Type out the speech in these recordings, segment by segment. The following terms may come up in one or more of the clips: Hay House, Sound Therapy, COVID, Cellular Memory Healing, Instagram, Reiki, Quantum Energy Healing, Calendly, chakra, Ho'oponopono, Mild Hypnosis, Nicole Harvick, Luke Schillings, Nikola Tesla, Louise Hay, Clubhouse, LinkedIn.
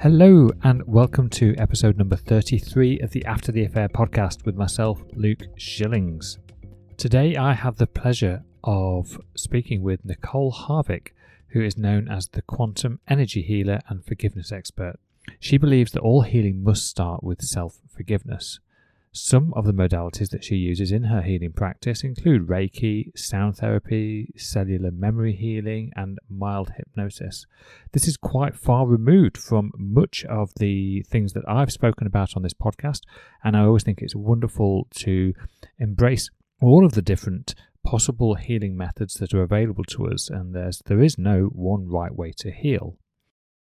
Hello and welcome to episode number 33 of the After the Affair podcast with myself, Luke Schillings. Today I have the pleasure of speaking with Nicole Harvick, who is known as the Quantum Energy Healer and Forgiveness Expert. She believes that all healing must start with self-forgiveness. Some of the modalities that she uses in her healing practice include Reiki, Sound Therapy, Cellular Memory Healing, and Mild Hypnosis. This is quite far removed from much of the things that I've spoken about on this podcast, and I always think it's wonderful to embrace all of the different possible healing methods that are available to us, and there is no one right way to heal.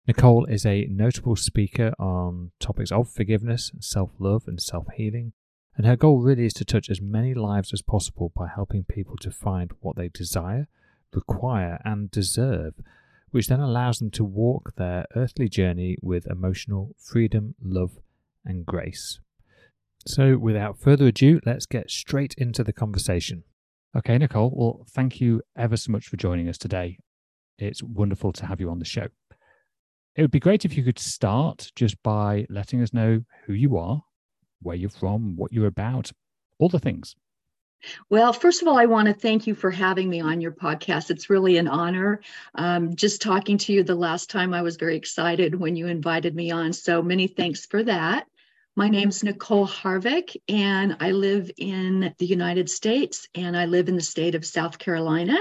Nicole is a notable speaker on topics of forgiveness, self-love, and self-healing. And her goal really is to touch as many lives as possible by helping people to find what they desire, require, and deserve, which then allows them to walk their earthly journey with emotional freedom, love, and grace. So without further ado, let's get straight into the conversation. Okay, Nicole, well, thank you ever so much for joining us today. It's wonderful to have you on the show. It would be great if you could start just by letting us know who you are, where you're from, what you're about, all the things. Well, first of all, I want to thank you for having me on your podcast. It's really an honor. Just talking to you the last time, I was very excited when you invited me on. So many thanks for that. My name's Nicole Harvick, and I live in the United States, and I live in the state of South Carolina,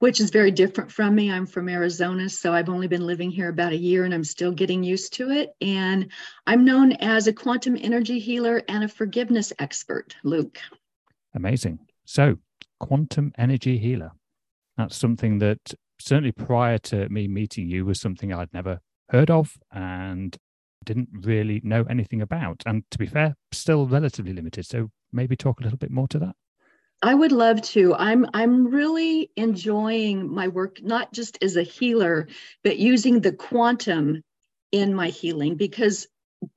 which is very different from me. I'm from Arizona, so I've only been living here about a year, and I'm still getting used to it. And I'm known as a quantum energy healer and a forgiveness expert, Luke. Amazing. So, quantum energy healer. That's something that certainly prior to me meeting you was something I'd never heard of and didn't really know anything about, and to be fair, still relatively limited. So maybe talk a little bit more to that. I would love to. I'm really enjoying my work, not just as a healer, but using the quantum in my healing, because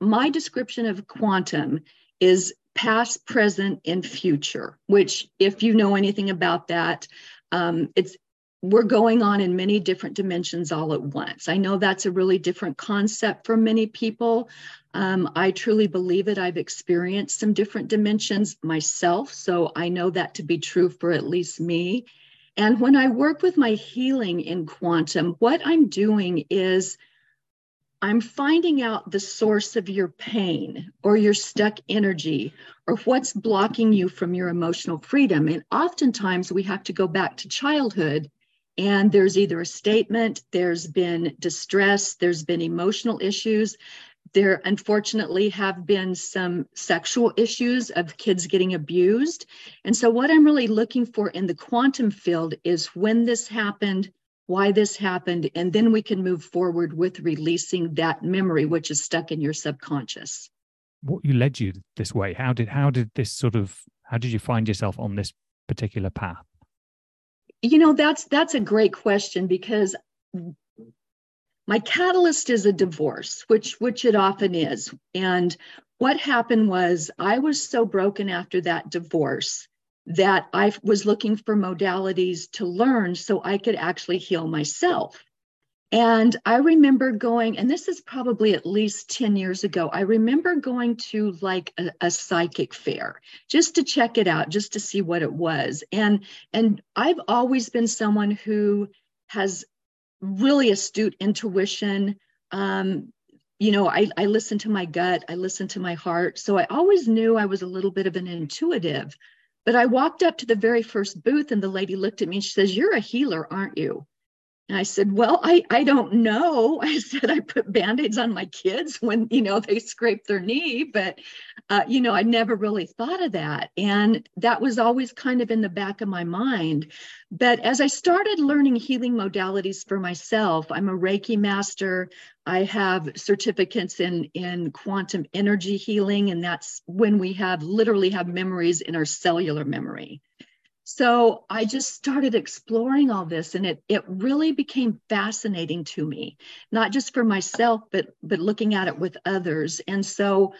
my description of quantum is past, present, and future, which if you know anything about that, we're going on in many different dimensions all at once. I know that's a really different concept for many people. I truly believe it. I've experienced some different dimensions myself, so I know that to be true for at least me. And when I work with my healing in quantum, what I'm doing is I'm finding out the source of your pain or your stuck energy or what's blocking you from your emotional freedom. And oftentimes we have to go back to childhood. And there's either a statement, there's been distress, there's been emotional issues. There, unfortunately, have been some sexual issues of kids getting abused. And so what I'm really looking for in the quantum field is when this happened, why this happened, and then we can move forward with releasing that memory, which is stuck in your subconscious. What led you this way? How did you find yourself on this particular path? You know, that's a great question, because my catalyst is a divorce, which it often is. And what happened was I was so broken after that divorce that I was looking for modalities to learn so I could actually heal myself. And I remember going, and this is probably at least 10 years ago, I remember going to like a psychic fair just to check it out, just to see what it was. And I've always been someone who has really astute intuition. You know, I listen to my gut, I listen to my heart. So I always knew I was a little bit of an intuitive. But I walked up to the very first booth and the lady looked at me and she says, "You're a healer, aren't you?" And I said, well, I don't know. I said, I put Band-Aids on my kids when, you know, they scrape their knee, but, you know, I never really thought of that. And that was always kind of in the back of my mind. But as I started learning healing modalities for myself, I'm a Reiki master. I have certificates in quantum energy healing. And that's when we have literally have memories in our cellular memory. So I just started exploring all this, and it really became fascinating to me, not just for myself, but looking at it with others. And so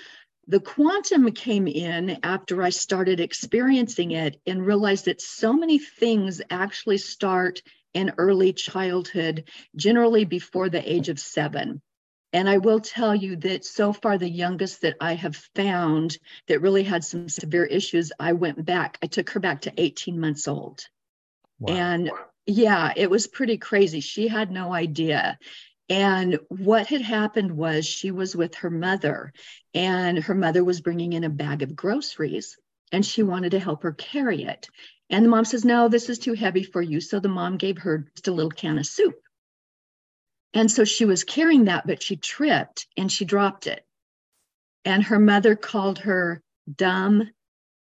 the quantum came in after I started experiencing it and realized that so many things actually start in early childhood, generally before the age of 7. And I will tell you that so far, the youngest that I have found that really had some severe issues, I took her back to 18 months old. Wow. And yeah, it was pretty crazy. She had no idea. And what had happened was she was with her mother, and her mother was bringing in a bag of groceries, and she wanted to help her carry it. And the mom says, no, this is too heavy for you. So the mom gave her just a little can of soup. And so she was carrying that, but she tripped and she dropped it. And her mother called her dumb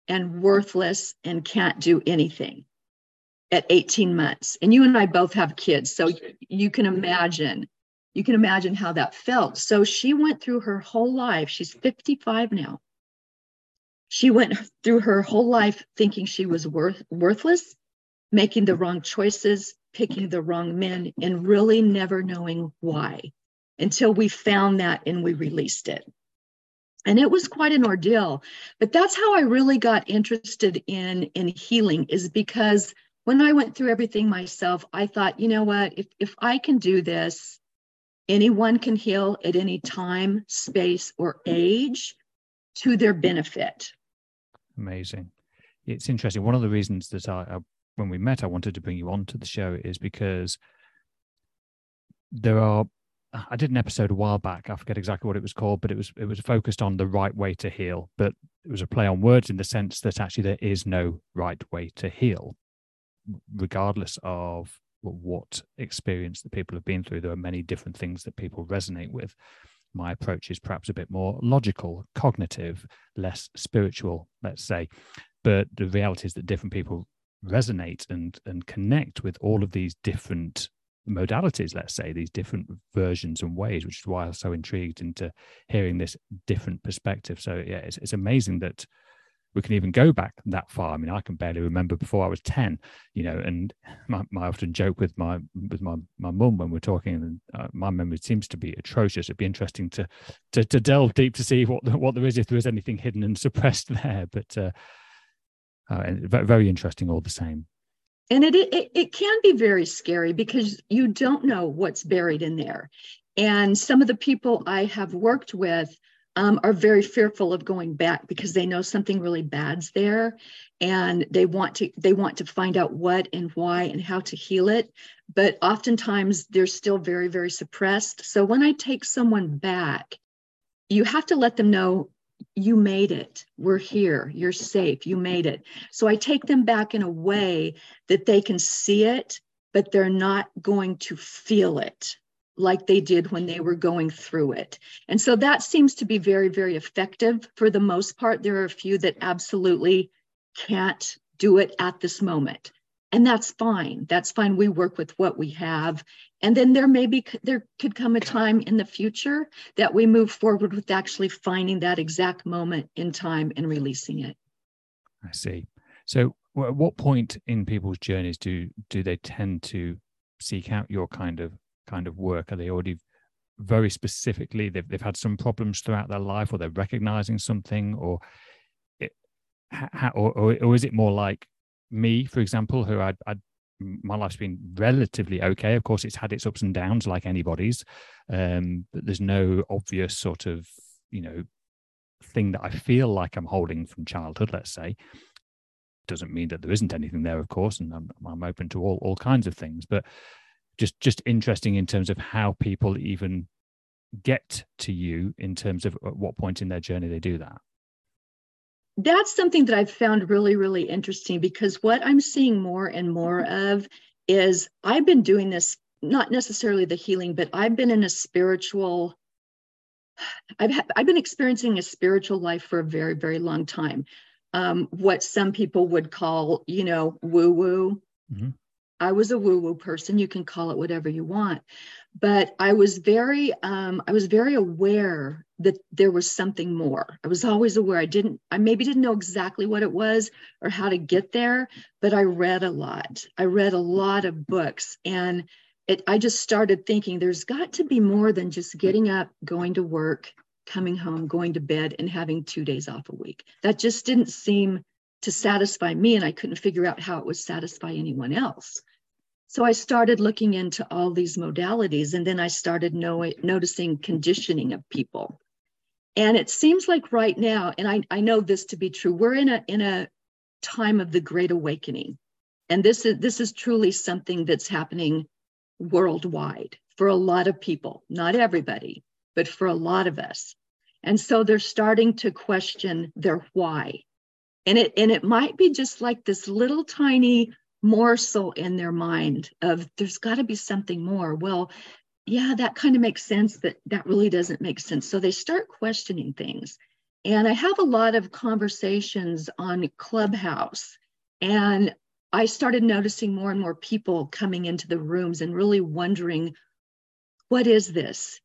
and worthless and can't do anything at 18 months. And you and I both have kids, so you can imagine how that felt. So she went through her whole life. She's 55 now. She went through her whole life thinking she was worthless, making the wrong choices, picking the wrong men, and really never knowing why until we found that and we released it. And it was quite an ordeal, but that's how I really got interested in healing, is because when I went through everything myself, I thought, you know what, if I can do this, anyone can heal at any time, space, or age to their benefit. Amazing. It's interesting. One of the reasons that when we met, I wanted to bring you onto the show is because I did an episode a while back. I forget exactly what it was called, but it was focused on the right way to heal. But it was a play on words in the sense that actually there is no right way to heal, regardless of what experience that people have been through. There are many different things that people resonate with. My approach is perhaps a bit more logical, cognitive, less spiritual, let's say. But the reality is that different people resonate and connect with all of these different modalities, let's say, these different versions and ways, which is why I was so intrigued into hearing this different perspective. So yeah, it's amazing that we can even go back that far. I mean, I can barely remember before I was 10, you know, and I often joke with my mum when we're talking, and my memory seems to be atrocious. It'd be interesting to delve deep to see what there is, if there is anything hidden and suppressed there. But and very interesting all the same. And it can be very scary because you don't know what's buried in there. And some of the people I have worked with are very fearful of going back because they know something really bad's there, and they want to find out what and why and how to heal it. But oftentimes they're still very, very suppressed. So when I take someone back, you have to let them know, you made it. We're here. You're safe. You made it. So I take them back in a way that they can see it, but they're not going to feel it like they did when they were going through it. And so that seems to be very, very effective for the most part. There are a few that absolutely can't do it at this moment. And that's fine. That's fine. We work with what we have. And then there could come a time in the future that we move forward with actually finding that exact moment in time and releasing it. I see. So at what point in people's journeys do they tend to seek out your kind of work? Are they already very specifically, they've had some problems throughout their life, or they're recognizing something, or is it more like me, for example, who my life's been relatively okay. Of course, it's had its ups and downs like anybody's, but there's no obvious sort of, you know, thing that I feel like I'm holding from childhood, let's say. Doesn't mean that there isn't anything there, of course, and I'm open to all kinds of things, but just interesting in terms of how people even get to you in terms of at what point in their journey they do that. That's something that I've found really, really interesting, because what I'm seeing more and more of is I've been doing this not necessarily the healing, but I've been in a spiritual, I've been experiencing a spiritual life for a very, very long time. What some people would call, you know, woo-woo. Mm-hmm. I was a woo-woo person. You can call it whatever you want, but I was very aware that there was something more. I was always aware. I maybe didn't know exactly what it was or how to get there, but I read a lot. I read a lot of books, and I just started thinking there's got to be more than just getting up, going to work, coming home, going to bed, and having 2 days off a week. That just didn't seem to satisfy me, and I couldn't figure out how it would satisfy anyone else. So I started looking into all these modalities, and then I started noticing conditioning of people. And it seems like right now, and I know this to be true, we're in a time of the Great Awakening. And this is truly something that's happening worldwide for a lot of people, not everybody, but for a lot of us. And so they're starting to question their why. And it might be just like this little tiny morsel in their mind of there's got to be something more. Well, yeah, that kind of makes sense, but that really doesn't make sense. So they start questioning things. And I have a lot of conversations on Clubhouse, and I started noticing more and more people coming into the rooms and really wondering, what is this?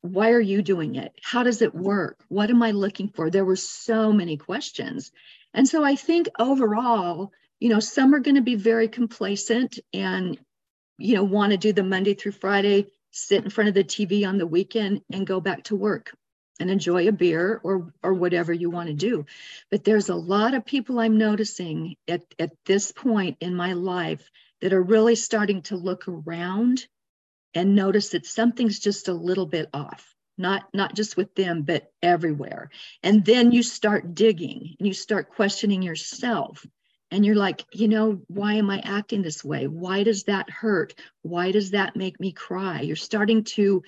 Why are you doing it? How does it work? What am I looking for? There were so many questions. And so I think overall, you know, some are going to be very complacent and, you know, want to do the Monday through Friday, sit in front of the TV on the weekend and go back to work and enjoy a beer or whatever you want to do. But there's a lot of people I'm noticing at this point in my life that are really starting to look around and notice that something's just a little bit off, not just with them, but everywhere. And then you start digging and you start questioning yourself. And you're like, you know, why am I acting this way? Why does that hurt? Why does that make me cry? You're starting to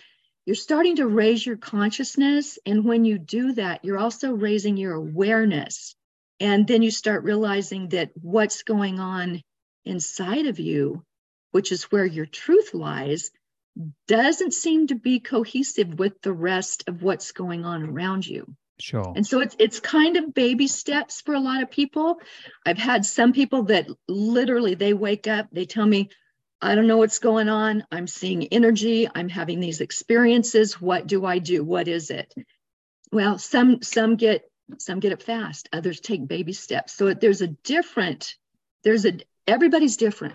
raise your consciousness. And when you do that, you're also raising your awareness. And then you start realizing that what's going on inside of you, which is where your truth lies, doesn't seem to be cohesive with the rest of what's going on around you. Sure. And so it's kind of baby steps for a lot of people. I've had some people that literally they wake up, they tell me, I don't know what's going on. I'm seeing energy. I'm having these experiences. What do I do? What is it? Well, some get it fast. Others take baby steps. So everybody's different.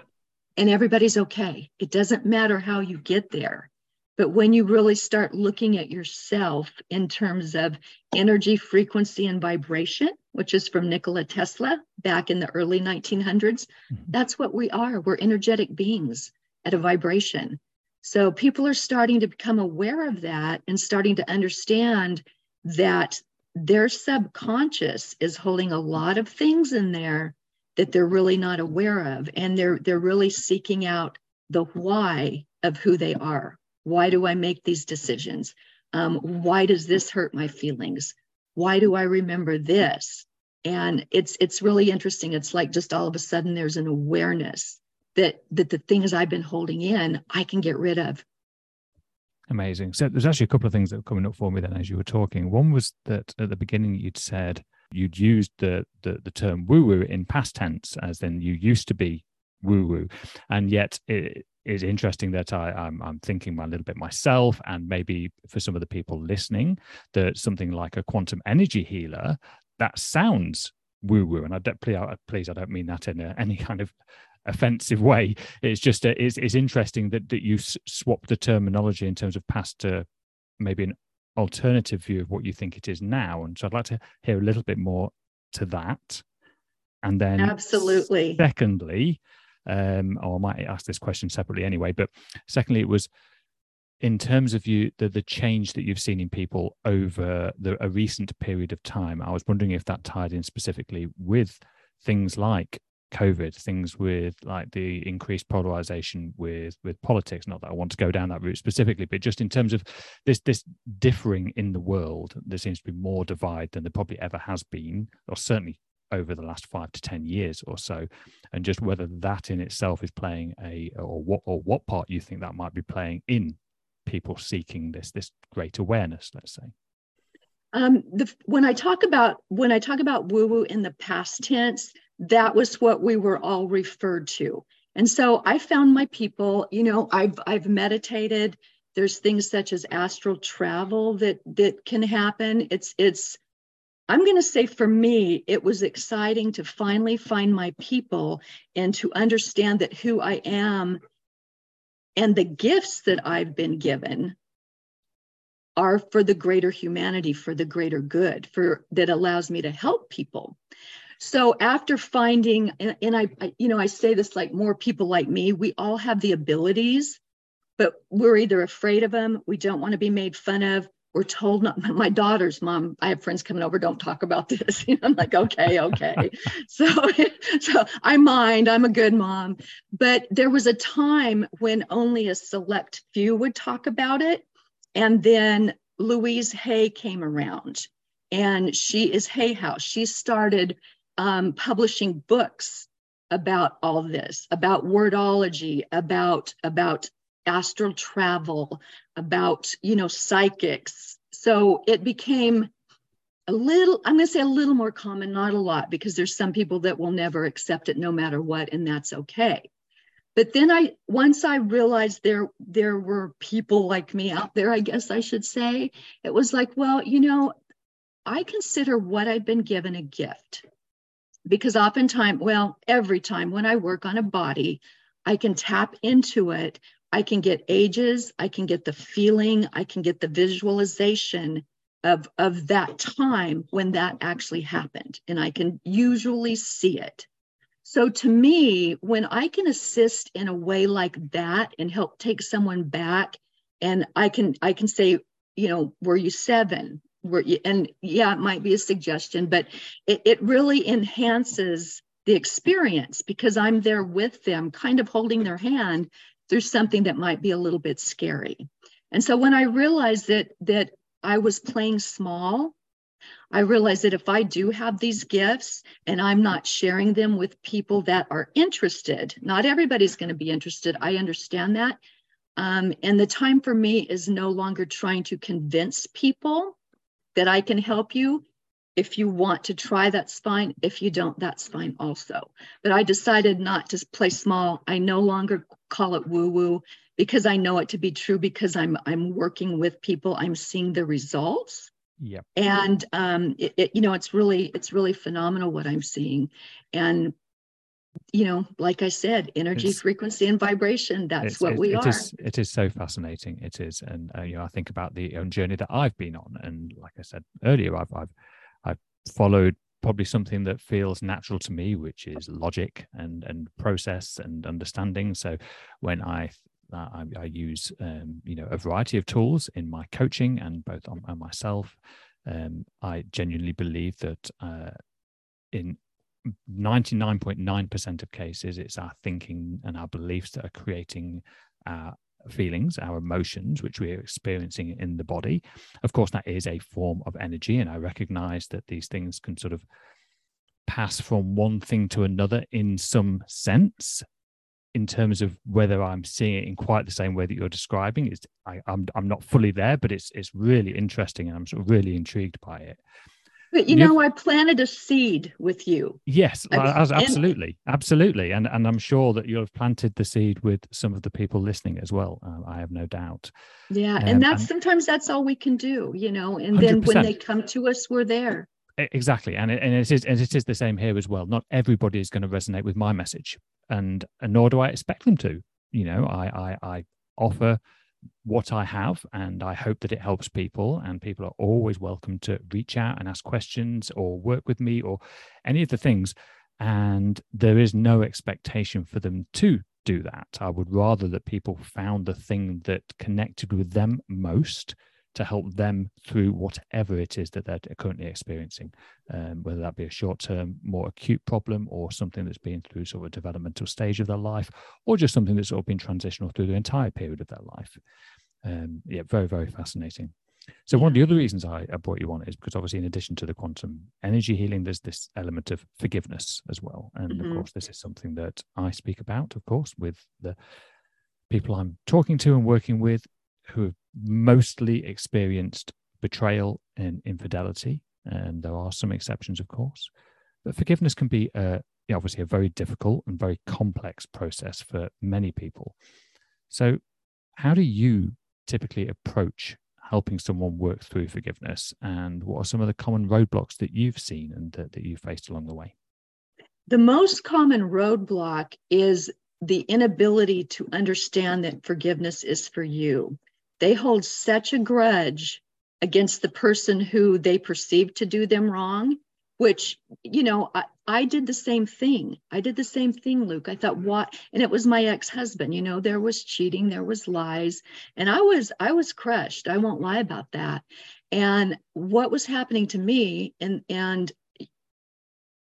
And everybody's okay. It doesn't matter how you get there. But when you really start looking at yourself in terms of energy, frequency, and vibration, which is from Nikola Tesla back in the early 1900s, that's what we are. We're energetic beings at a vibration. So people are starting to become aware of that and starting to understand that their subconscious is holding a lot of things in there that they're really not aware of. And they're really seeking out the why of who they are. Why do I make these decisions? Why does this hurt my feelings? Why do I remember this? And it's really interesting. It's like just all of a sudden there's an awareness that the things I've been holding in, I can get rid of. Amazing. So there's actually a couple of things that were coming up for me then as you were talking. One was that at the beginning you'd said, you'd used the term woo-woo in past tense, as in you used to be woo-woo. And yet it is interesting that I'm thinking a little bit myself, and maybe for some of the people listening, that something like a quantum energy healer, that sounds woo-woo. And I don't mean that in any kind of offensive way. It's just, it's interesting that you swap the terminology in terms of past to maybe an alternative view of what you think it is now. And so I'd like to hear a little bit more to that. And then absolutely. Secondly, I might ask this question separately anyway, but secondly, it was in terms of you, the change that you've seen in people over a recent period of time. I was wondering if that tied in specifically with things like COVID, things with like the increased polarization with politics. Not that I want to go down that route specifically, but just in terms of this differing in the world, there seems to be more divide than there probably ever has been, or certainly over the last 5 to 10 years or so, and just whether that in itself is playing a, or what part you think that might be playing in people seeking this great awareness, let's say. When I talk about woo-woo in the past tense, that was what we were all referred to. And so I found my people, you know, I've meditated. There's things such as astral travel that can happen. I'm going to say for me, it was exciting to finally find my people and to understand that who I am and the gifts that I've been given are for the greater humanity, for the greater good, that allows me to help people. So after finding, and I say this, like, more people like me, we all have the abilities, but we're either afraid of them, we don't want to be made fun of, we're told not. My daughter's mom, I have friends coming over, don't talk about this. You know, I'm like, okay. so I mind, I'm a good mom. But there was a time when only a select few would talk about it. And then Louise Hay came around, and she is Hay House. She started publishing books about all this, about wordology, about astral travel, about, you know, psychics. So it became a little more common, not a lot, because there's some people that will never accept it no matter what, and that's okay. But then once I realized there were people like me out there, I guess I should say, it was like, well, you know, I consider what I've been given a gift, because oftentimes, well, every time when I work on a body, I can tap into it. I can get ages, I can get the feeling, I can get the visualization of that time when that actually happened, and I can usually see it. So to me, when I can assist in a way like that and help take someone back, and I can say, you know, were you seven? Were you, and yeah, it might be a suggestion, but it really enhances the experience, because I'm there with them, kind of holding their hand through something that might be a little bit scary. And so when I realized that I was playing small, I realized that if I do have these gifts and I'm not sharing them with people that are interested, not everybody's going to be interested. I understand that. And the time for me is no longer trying to convince people that I can help you. If you want to try, that's fine. If you don't, that's fine also. But I decided not to play small. I no longer call it woo-woo, because I know it to be true, because I'm working with people. I'm seeing the results. Yep. And it's really phenomenal what I'm seeing. And, you know, like I said, energy, frequency, and vibration, that's what we are. It is so fascinating. It is. And, you know, I think about the own journey that I've been on. And like I said earlier, I've followed probably something that feels natural to me, which is logic and process and understanding. So when I use you know, a variety of tools in my coaching and both on myself, I genuinely believe that in 99.9% of cases, it's our thinking and our beliefs that are creating our feelings, our emotions, which we are experiencing in the body. Of course, that is a form of energy, and I recognize that these things can sort of pass from one thing to another in some sense, in terms of whether I'm seeing it in quite the same way that you're describing. I'm not fully there, but it's really interesting, and I'm sort of really intrigued by it. But you know, I planted a seed with you. Yes, absolutely. And I'm sure that you'll have planted the seed with some of the people listening as well. I have no doubt. Yeah. And sometimes that's all we can do, you know, and 100%. Then when they come to us, we're there. Exactly. And it is the same here as well. Not everybody is going to resonate with my message, and nor do I expect them to. You know, I offer what I have, and I hope that it helps people, and people are always welcome to reach out and ask questions or work with me or any of the things. And there is no expectation for them to do that. I would rather that people found the thing that connected with them most to help them through whatever it is that they're currently experiencing, whether that be a short-term, more acute problem, or something that's been through sort of a developmental stage of their life, or just something that's sort of been transitional through the entire period of their life. Yeah, very, very fascinating. So one of the other reasons I brought you on is because obviously in addition to the quantum energy healing, there's this element of forgiveness as well. And of course, this is something that I speak about, of course, with the people I'm talking to and working with who have mostly experienced betrayal and infidelity. And there are some exceptions, of course. But forgiveness can be obviously a very difficult and very complex process for many people. So how do you typically approach helping someone work through forgiveness, and what are some of the common roadblocks that you've seen and that you've faced along the way? The most common roadblock is the inability to understand that forgiveness is for you. They hold such a grudge against the person who they perceive to do them wrong, which, you know, I did the same thing. I did the same thing, Luke. I thought, what? And it was my ex-husband. You know, there was cheating, there was lies, and I was crushed. I won't lie about that. And what was happening to me, and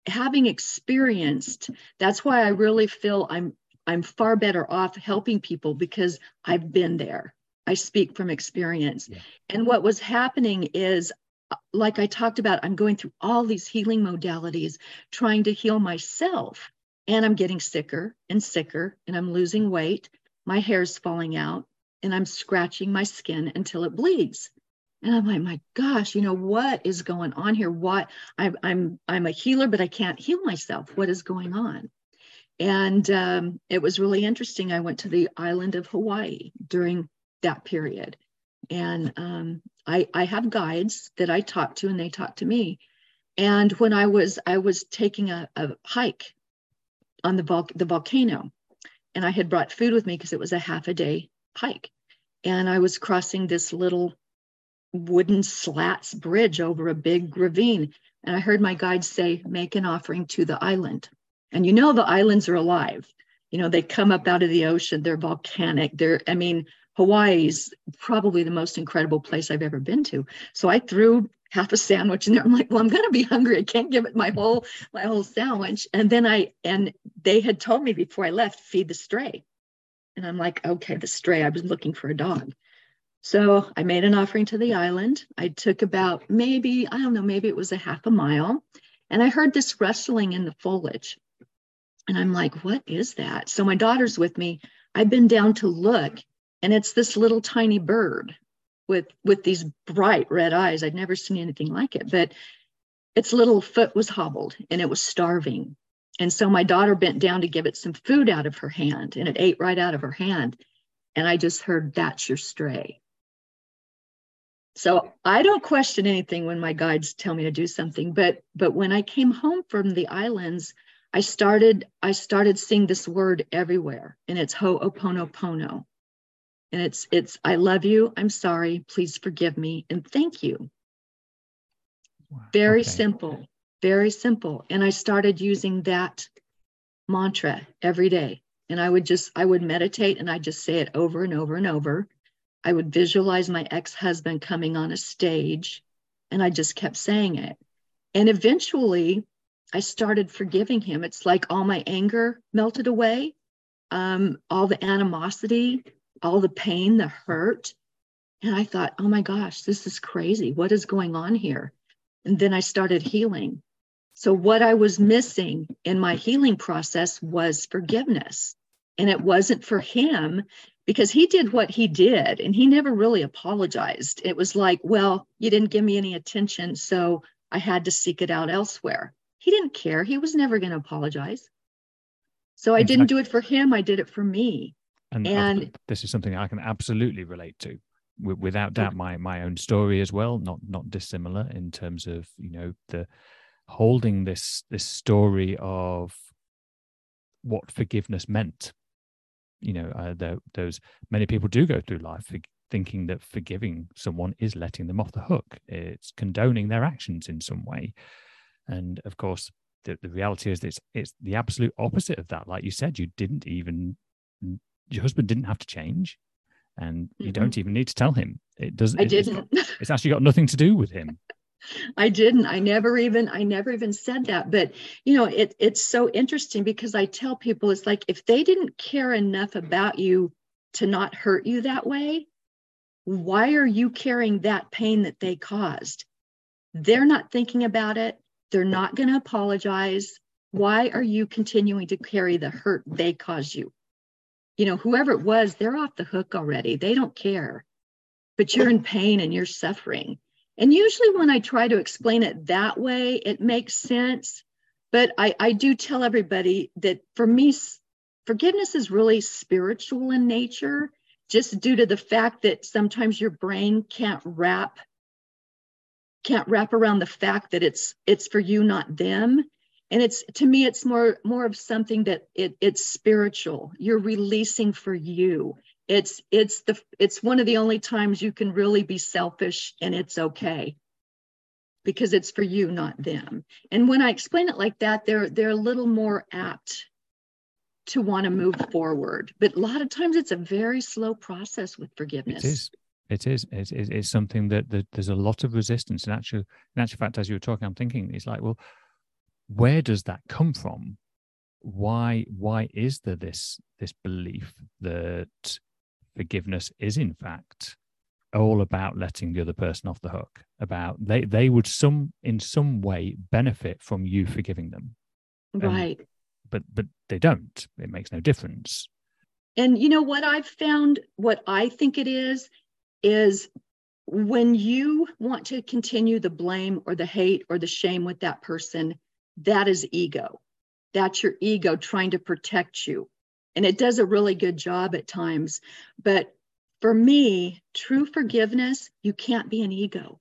having experienced, that's why I really feel I'm far better off helping people, because I've been there. I speak from experience. Yeah. And what was happening is, like I talked about, I'm going through all these healing modalities, trying to heal myself, and I'm getting sicker and sicker, and I'm losing weight. My hair's falling out, and I'm scratching my skin until it bleeds. And I'm like, my gosh, you know, what is going on here? What? I'm a healer, but I can't heal myself. What is going on? And it was really interesting. I went to the island of Hawaii during that period. And I have guides that I talk to, and they talk to me. And when I was taking a hike on the volcano, and I had brought food with me because it was a half a day hike. And I was crossing this little wooden slats bridge over a big ravine. And I heard my guide say, make an offering to the island. And you know, the islands are alive. You know, they come up out of the ocean. They're volcanic. Hawaii's probably the most incredible place I've ever been to. So I threw half a sandwich in there. I'm like, well, I'm going to be hungry. I can't give it my whole sandwich. And then they had told me before I left, feed the stray. And I'm like, okay, the stray, I was looking for a dog. So I made an offering to the island. I took about maybe it was a half a mile. And I heard this rustling in the foliage. And I'm like, what is that? So my daughter's with me. I've been down to look. And it's this little tiny bird with these bright red eyes. I'd never seen anything like it, but its little foot was hobbled and it was starving. And so my daughter bent down to give it some food out of her hand, and it ate right out of her hand. And I just heard, that's your stray. So I don't question anything when my guides tell me to do something, but when I came home from the islands, I started seeing this word everywhere, and it's Ho'oponopono. And it's, I love you, I'm sorry, please forgive me, and thank you. Wow, very simple, very simple. And I started using that mantra every day. And I would meditate, and I just say it over and over and over. I would visualize my ex-husband coming on a stage, and I just kept saying it. And eventually I started forgiving him. It's like all my anger melted away, all the animosity, all the pain, the hurt. And I thought, oh my gosh, this is crazy. What is going on here? And then I started healing. So what I was missing in my healing process was forgiveness. And it wasn't for him, because he did what he did, and he never really apologized. It was like, well, you didn't give me any attention, so I had to seek it out elsewhere. He didn't care. He was never going to apologize. So I didn't do it for him. I did it for me. And this is something I can absolutely relate to, without doubt. My own story as well, not dissimilar in terms of, you know, the holding this story of what forgiveness meant. You know, those many people do go through life thinking that forgiving someone is letting them off the hook. It's condoning their actions in some way, and of course, the reality is it's the absolute opposite of that. Like you said, your husband didn't have to change, and you don't even need to tell him. It doesn't. It's actually got nothing to do with him. I didn't. I never even said that. But you know, it's so interesting, because I tell people, it's like, if they didn't care enough about you to not hurt you that way, Why are you carrying that pain that they caused? They're not thinking about it. They're not going to apologize. Why are you continuing to carry the hurt they caused you? You know, whoever it was, they're off the hook already. They don't care. But you're in pain and you're suffering. And usually when I try to explain it that way, it makes sense. But I do tell everybody that for me, forgiveness is really spiritual in nature, just due to the fact that sometimes your brain can't wrap around the fact that it's for you, not them. And it's, to me, it's more of something that it's spiritual. You're releasing for you. It's one of the only times you can really be selfish, and it's okay, because it's for you, not them. And when I explain it like that, they're a little more apt to want to move forward. But a lot of times it's a very slow process with forgiveness. It is something that there's a lot of resistance. And in actual fact, as you were talking, I'm thinking, it's like, well, where does that come from? Why is there this belief that forgiveness is in fact all about letting the other person off the hook, about they would in some way benefit from you forgiving them, right? But they don't. It makes no difference. And you know what I've found, what I think it is when you want to continue the blame or the hate or the shame with that person, that is ego. That's your ego trying to protect you. And it does a really good job at times. But for me, true forgiveness, you can't be an ego.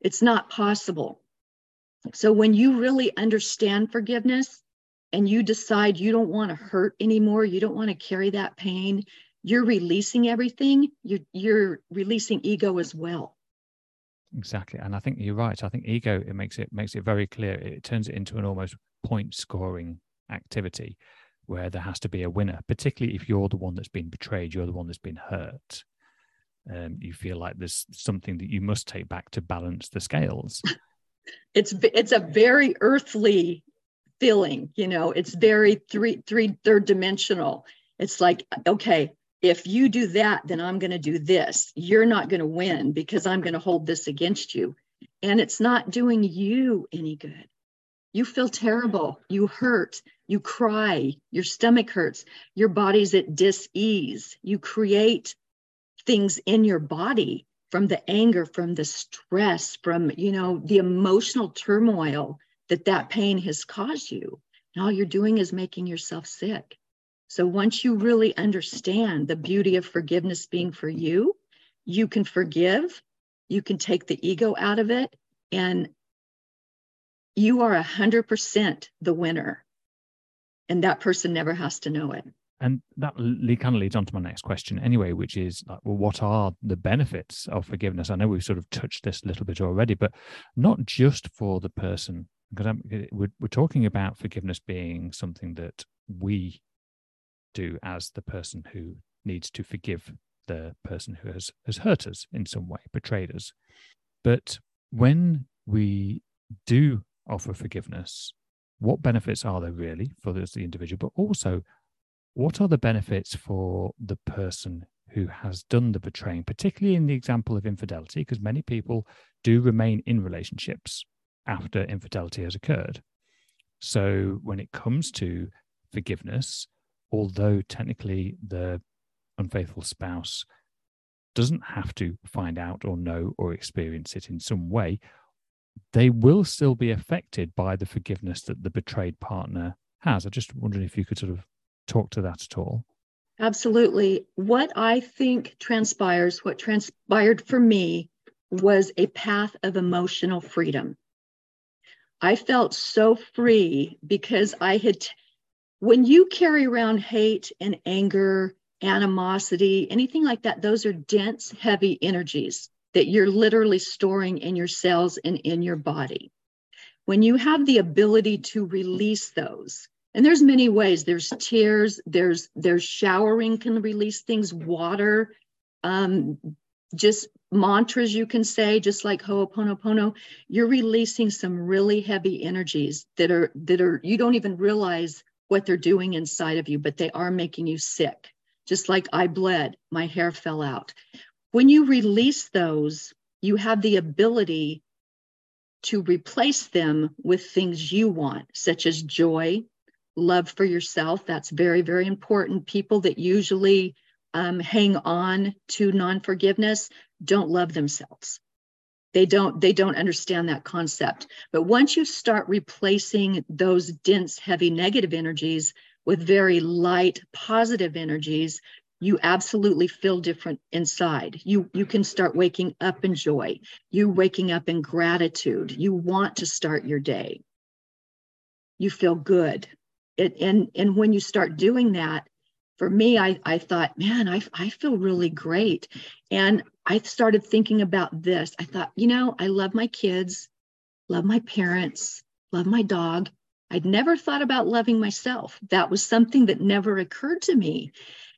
It's not possible. So when you really understand forgiveness and you decide you don't want to hurt anymore, you don't want to carry that pain, you're releasing everything. You're releasing ego as well. Exactly. And I think you're right. I think ego, it makes it very clear. It turns it into an almost point scoring activity, where there has to be a winner, particularly if you're the one that's been betrayed, you're the one that's been hurt. You feel like there's something that you must take back to balance the scales. It's a very earthly feeling, you know. It's very third dimensional. It's like, okay, if you do that, then I'm going to do this. You're not going to win because I'm going to hold this against you, and it's not doing you any good. You feel terrible. You hurt. You cry. Your stomach hurts. Your body's at dis-ease. You create things in your body from the anger, from the stress, from, you know, the emotional turmoil that pain has caused you. And all you're doing is making yourself sick. So once you really understand the beauty of forgiveness being for you, you can forgive. You can take the ego out of it, and you are 100% the winner, and that person never has to know it. And that kind of leads on to my next question anyway, which is, like, well, what are the benefits of forgiveness? I know we've sort of touched this a little bit already, but not just for the person, because we're talking about forgiveness being something that we do as the person who needs to forgive the person who has hurt us in some way, betrayed us. But when we do offer forgiveness, what benefits are there really for the individual, but also what are the benefits for the person who has done the betraying, particularly in the example of infidelity, because many people do remain in relationships after infidelity has occurred. So when it comes to forgiveness, although technically the unfaithful spouse doesn't have to find out or know or experience it in some way, they will still be affected by the forgiveness that the betrayed partner has. I just wondering if you could sort of talk to that at all. Absolutely. What I think transpired for me was a path of emotional freedom. I felt so free because when you carry around hate and anger, animosity, anything like that, those are dense, heavy energies that you're literally storing in your cells and in your body. When you have the ability to release those, and there's many ways, there's tears, there's showering can release things, water, just mantras you can say, just like Ho'oponopono, you're releasing some really heavy energies that are you don't even realize what they're doing inside of you, but they are making you sick. Just like I bled, my hair fell out. When you release those, you have the ability to replace them with things you want, such as joy, love for yourself. That's very, very important. People that usually hang on to non-forgiveness don't love themselves. They don't understand that concept. But once you start replacing those dense, heavy negative energies with very light, positive energies, you absolutely feel different inside. You can start waking up in joy. You waking up in gratitude. You want to start your day. You feel good. And when you start doing that, for me, I thought, man, I feel really great. And I started thinking about this. I thought, you know, I love my kids, love my parents, love my dog. I'd never thought about loving myself. That was something that never occurred to me.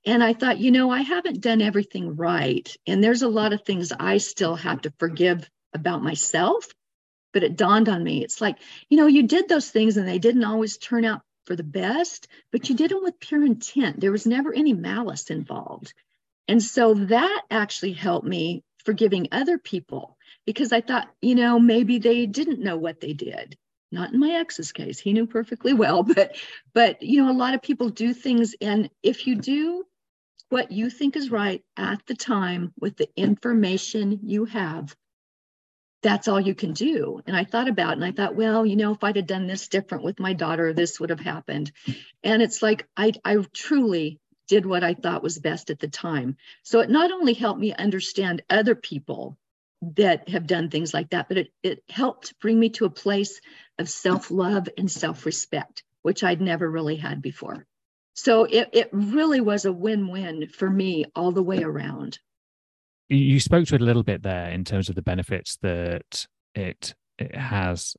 And I thought, you know, I haven't done everything right. And there's a lot of things I still have to forgive about myself. But it dawned on me. It's like, you know, you did those things and they didn't always turn out for the best, but you did it with pure intent. There was never any malice involved. And so that actually helped me forgiving other people, because I thought, you know, maybe they didn't know what they did. Not in my ex's case. He knew perfectly well, but you know, a lot of people do things. And if you do what you think is right at the time with the information you have, that's all you can do. And I thought about it and I thought, well, you know, if I'd have done this different with my daughter, this would have happened. And it's like, I truly did what I thought was best at the time. So it not only helped me understand other people that have done things like that, but it helped bring me to a place of self-love and self-respect, which I'd never really had before. So it really was a win-win for me all the way around. You spoke to it a little bit there in terms of the benefits that it has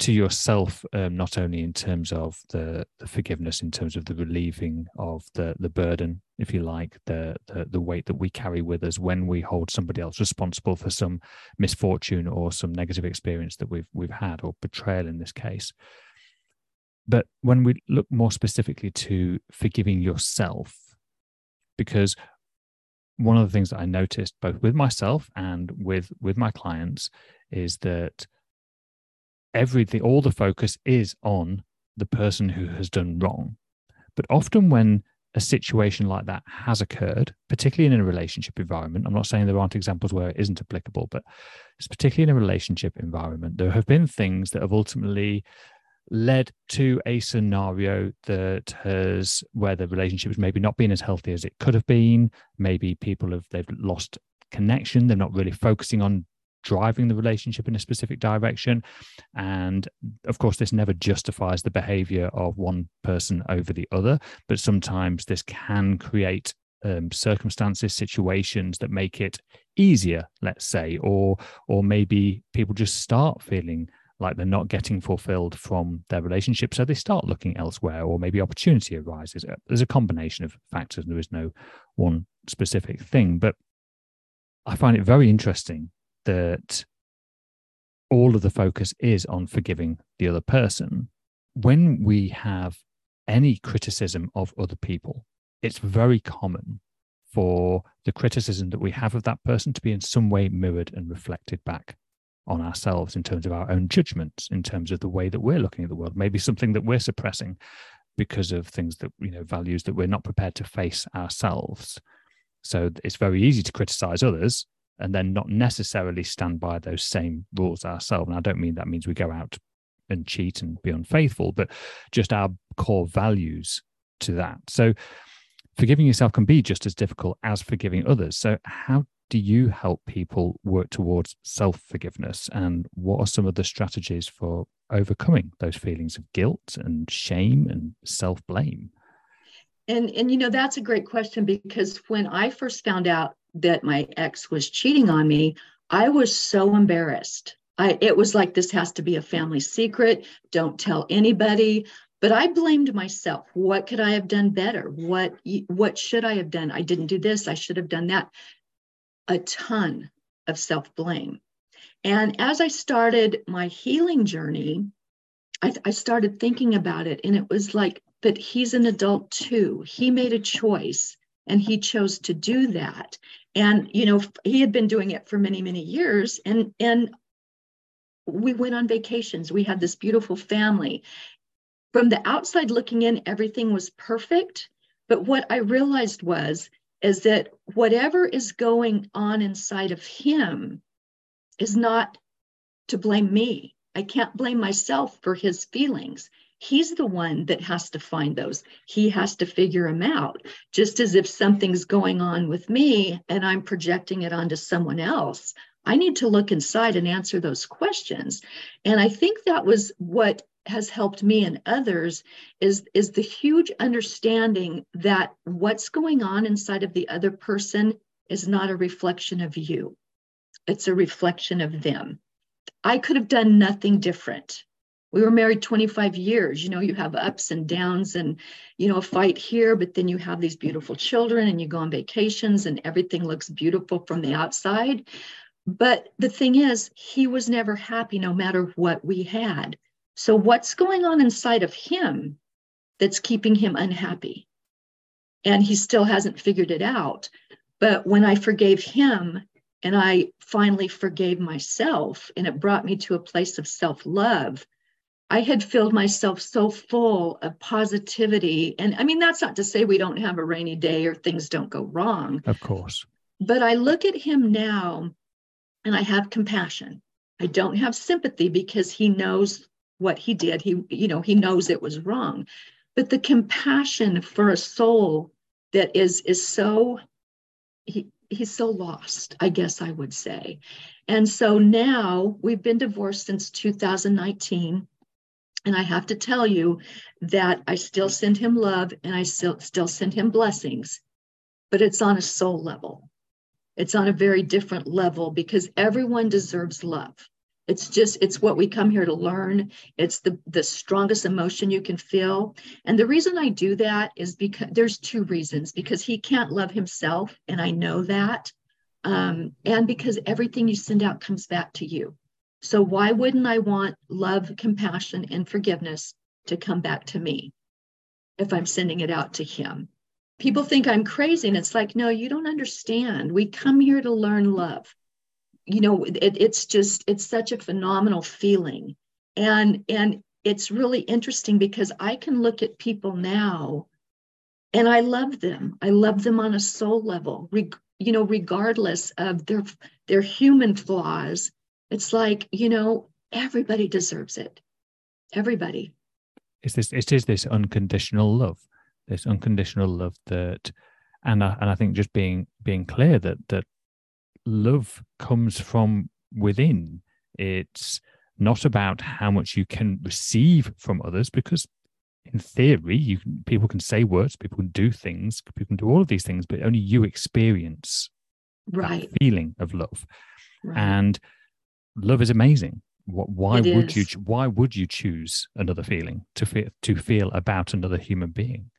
to yourself, not only in terms of the forgiveness, in terms of the relieving of the burden, if you like, the weight that we carry with us when we hold somebody else responsible for some misfortune or some negative experience that we've had, or betrayal in this case. But when we look more specifically to forgiving yourself, because one of the things that I noticed both with myself and with my clients is that everything, all the focus is on the person who has done wrong. But often when a situation like that has occurred, particularly in a relationship environment, I'm not saying there aren't examples where it isn't applicable, but it's particularly in a relationship environment, there have been things that have ultimately led to a scenario that has, where the relationship has maybe not been as healthy as it could have been. Maybe people they've lost connection. They're not really focusing on driving the relationship in a specific direction. And of course, this never justifies the behavior of one person over the other, but sometimes this can create circumstances, situations that make it easier, let's say, or maybe people just start feeling like they're not getting fulfilled from their relationship. So they start looking elsewhere, or maybe opportunity arises. There's a combination of factors. There is no one specific thing, but I find it very interesting that all of the focus is on forgiving the other person. When we have any criticism of other people, it's very common for the criticism that we have of that person to be in some way mirrored and reflected back on ourselves in terms of our own judgments, in terms of the way that we're looking at the world, maybe something that we're suppressing because of things that, you know, values that we're not prepared to face ourselves. So it's very easy to criticize others and then not necessarily stand by those same rules ourselves. And I don't mean that means we go out and cheat and be unfaithful, but just our core values to that. So forgiving yourself can be just as difficult as forgiving others. So how do you help people work towards self-forgiveness, and what are some of the strategies for overcoming those feelings of guilt and shame and self-blame? And you know, that's a great question, because when I first found out that my ex was cheating on me, I was so embarrassed. It was like, this has to be a family secret. Don't tell anybody. But I blamed myself. What could I have done better? What should I have done? I didn't do this. I should have done that. A ton of self-blame. And as I started my healing journey, I started thinking about it. And it was like, but he's an adult too. He made a choice. And he chose to do that. And, you know, he had been doing it for many, many years. And we went on vacations. We had this beautiful family. From the outside looking in, everything was perfect. But what I realized was, is that whatever is going on inside of him is not to blame me. I can't blame myself for his feelings. He's the one that has to find those. He has to figure them out. Just as if something's going on with me and I'm projecting it onto someone else, I need to look inside and answer those questions. And I think that was what has helped me and others is the huge understanding that what's going on inside of the other person is not a reflection of you. It's a reflection of them. I could have done nothing different. We were married 25 years. You know, you have ups and downs and, you know, a fight here, but then you have these beautiful children and you go on vacations and everything looks beautiful from the outside. But the thing is, he was never happy no matter what we had. So what's going on inside of him that's keeping him unhappy? And he still hasn't figured it out. But when I forgave him and I finally forgave myself, and it brought me to a place of self-love, I had filled myself so full of positivity. And I mean, that's not to say we don't have a rainy day or things don't go wrong. Of course. But I look at him now and I have compassion. I don't have sympathy because he knows what he did. He knows it was wrong. But the compassion for a soul that is so, he's so lost, I guess I would say. And so now we've been divorced since 2019. And I have to tell you that I still send him love and I still send him blessings, but it's on a soul level. It's on a very different level because everyone deserves love. It's what we come here to learn. It's the strongest emotion you can feel. And the reason I do that is because there's two reasons, because he can't love himself. And I know that. And because everything you send out comes back to you. So why wouldn't I want love, compassion, and forgiveness to come back to me if I'm sending it out to him? People think I'm crazy, and it's like, no, you don't understand. We come here to learn love. You know, it's such a phenomenal feeling. And it's really interesting because I can look at people now and I love them. I love them on a soul level, regardless of their human flaws. It's like, you know, everybody deserves it. Everybody. It is this unconditional love. This unconditional love that, and I think just being clear that love comes from within. It's not about how much you can receive from others, because in theory, people can say words, people can do things, people can do all of these things, but only you experience that feeling of love. Right. And love is amazing. Why would you choose another feeling to feel about another human being?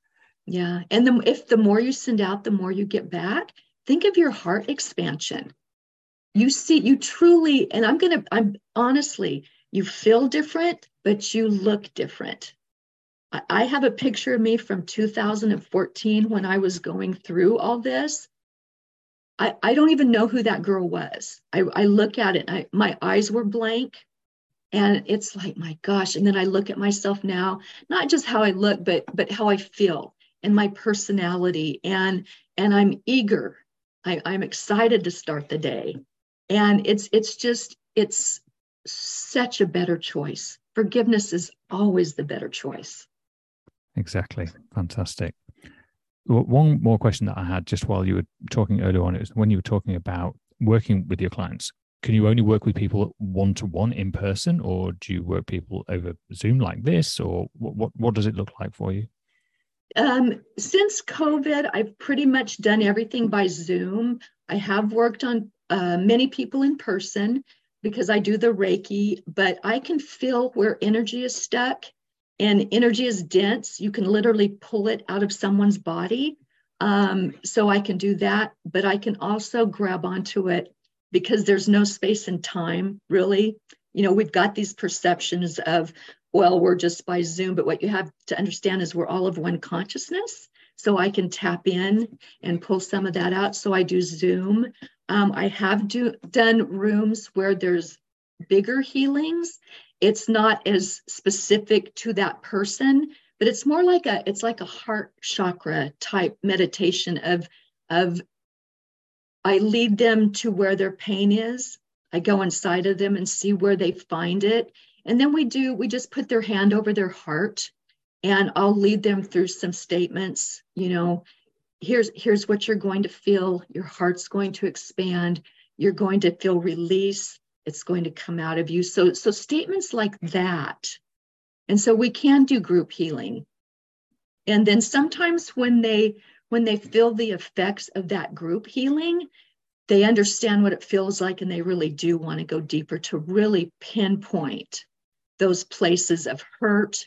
Yeah. And if the more you send out, the more you get back. Think of your heart expansion. You feel different, but you look different. I have a picture of me from 2014 when I was going through all this. I don't even know who that girl was. I look at it, my eyes were blank, and it's like, my gosh. And then I look at myself now, not just how I look, but how I feel and my personality. And I'm eager. I'm excited to start the day. And it's such a better choice. Forgiveness is always the better choice. Exactly. Fantastic. One more question that I had just while you were talking earlier on, it was when you were talking about working with your clients. Can you only work with people one-to-one in person, or do you work people over Zoom like this, or what does it look like for you? Since COVID, I've pretty much done everything by Zoom. I have worked on many people in person because I do the Reiki, but I can feel where energy is stuck. And energy is dense. You can literally pull it out of someone's body. So I can do that, but I can also grab onto it because there's no space and time, really. You know, we've got these perceptions of, well, we're just by Zoom, but what you have to understand is we're all of one consciousness. so I can tap in and pull some of that out. So I do Zoom. I have done rooms where there's bigger healings. It's not as specific to that person, but it's more like a heart chakra type meditation of I lead them to where their pain is. I go inside of them and see where they find it. And then we just put their hand over their heart, and I'll lead them through some statements. You know, here's what you're going to feel. Your heart's going to expand. You're going to feel release. It's going to come out of you. So statements like that. And so we can do group healing. And then sometimes when they feel the effects of that group healing, they understand what it feels like, and they really do want to go deeper to really pinpoint those places of hurt,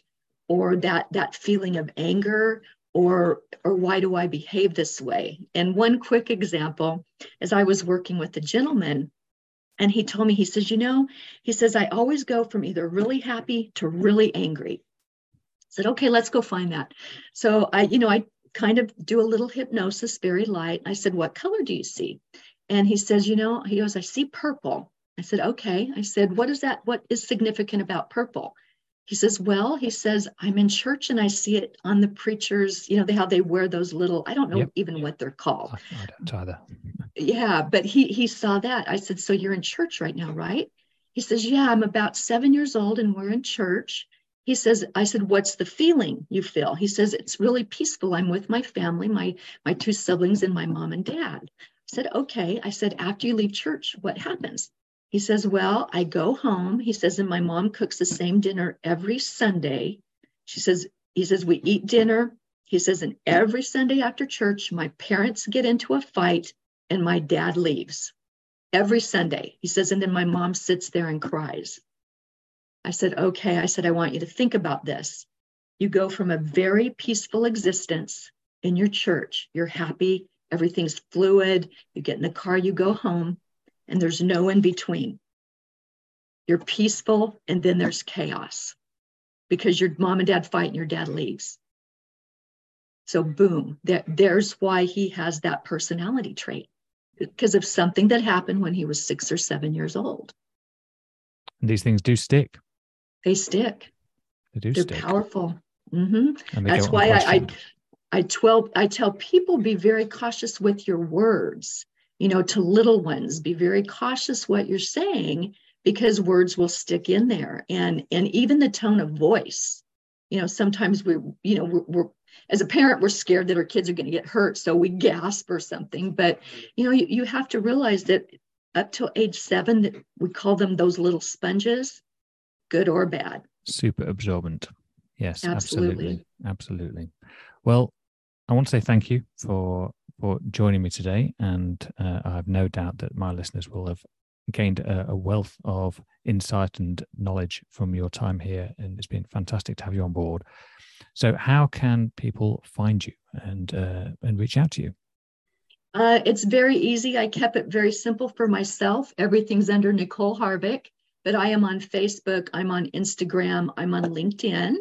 or that feeling of anger, or why do I behave this way? And one quick example is I was working with a gentleman, and he told me, he says, I always go from either really happy to really angry. I said, okay, let's go find that. So I kind of do a little hypnosis, very light. I said, what color do you see? And he says, I see purple. I said, okay. I said, what is significant about purple? He says, well, I'm in church and I see it on the preachers, how they wear those little, I don't know even what they're called. I don't either. Yeah, but he saw that. I said, so you're in church right now, right? He says, yeah, I'm about 7 years old and we're in church. He says, I said, what's the feeling you feel? He says, it's really peaceful. I'm with my family, my two siblings and my mom and dad. I said, okay. I said, after you leave church, what happens? He says, well, I go home. He says, and my mom cooks the same dinner every Sunday. He says, we eat dinner. He says, and every Sunday after church, my parents get into a fight and my dad leaves every Sunday. He says, and then my mom sits there and cries. I said, okay, I said, I want you to think about this. You go from a very peaceful existence in your church. You're happy. Everything's fluid. You get in the car, you go home, and there's no in between. You're peaceful, and then there's chaos because your mom and dad fight and your dad leaves. So boom, there's why he has that personality trait, because of something that happened when he was 6 or 7 years old. And these things do stick. They stick. They're powerful. Mm-hmm. That's why I tell people, be very cautious with your words, to little ones, be very cautious what you're saying, because words will stick in there. And even the tone of voice, sometimes we're as a parent, we're scared that our kids are going to get hurt. So we gasp or something, but you have to realize that up till age 7, that we call them those little sponges, good or bad. Super absorbent. Yes, absolutely. Absolutely. Well, I want to say thank you for joining me today. And I have no doubt that my listeners will have gained a wealth of insight and knowledge from your time here. And it's been fantastic to have you on board. So how can people find you and reach out to you? It's very easy. I kept it very simple for myself. Everything's under Nicole Harvick, but I am on Facebook. I'm on Instagram. I'm on LinkedIn.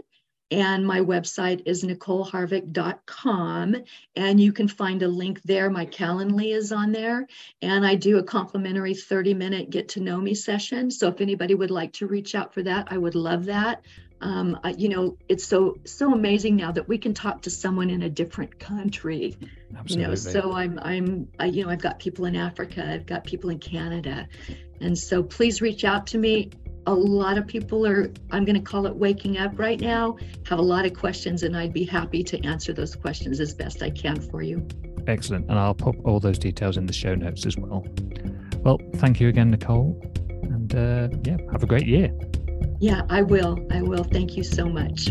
And my website is NicoleHarvick.com. And you can find a link there. My Calendly is on there. And I do a complimentary 30-minute get to know me session. So if anybody would like to reach out for that, I would love that. It's so amazing now that we can talk to someone in a different country. Absolutely. So I've got people in Africa, I've got people in Canada. And so please reach out to me. A lot of people I'm going to call it waking up right now, have a lot of questions, and I'd be happy to answer those questions as best I can for you. Excellent. And I'll pop all those details in the show notes as well. Well, thank you again, Nicole. And have a great year. Yeah, I will. Thank you so much.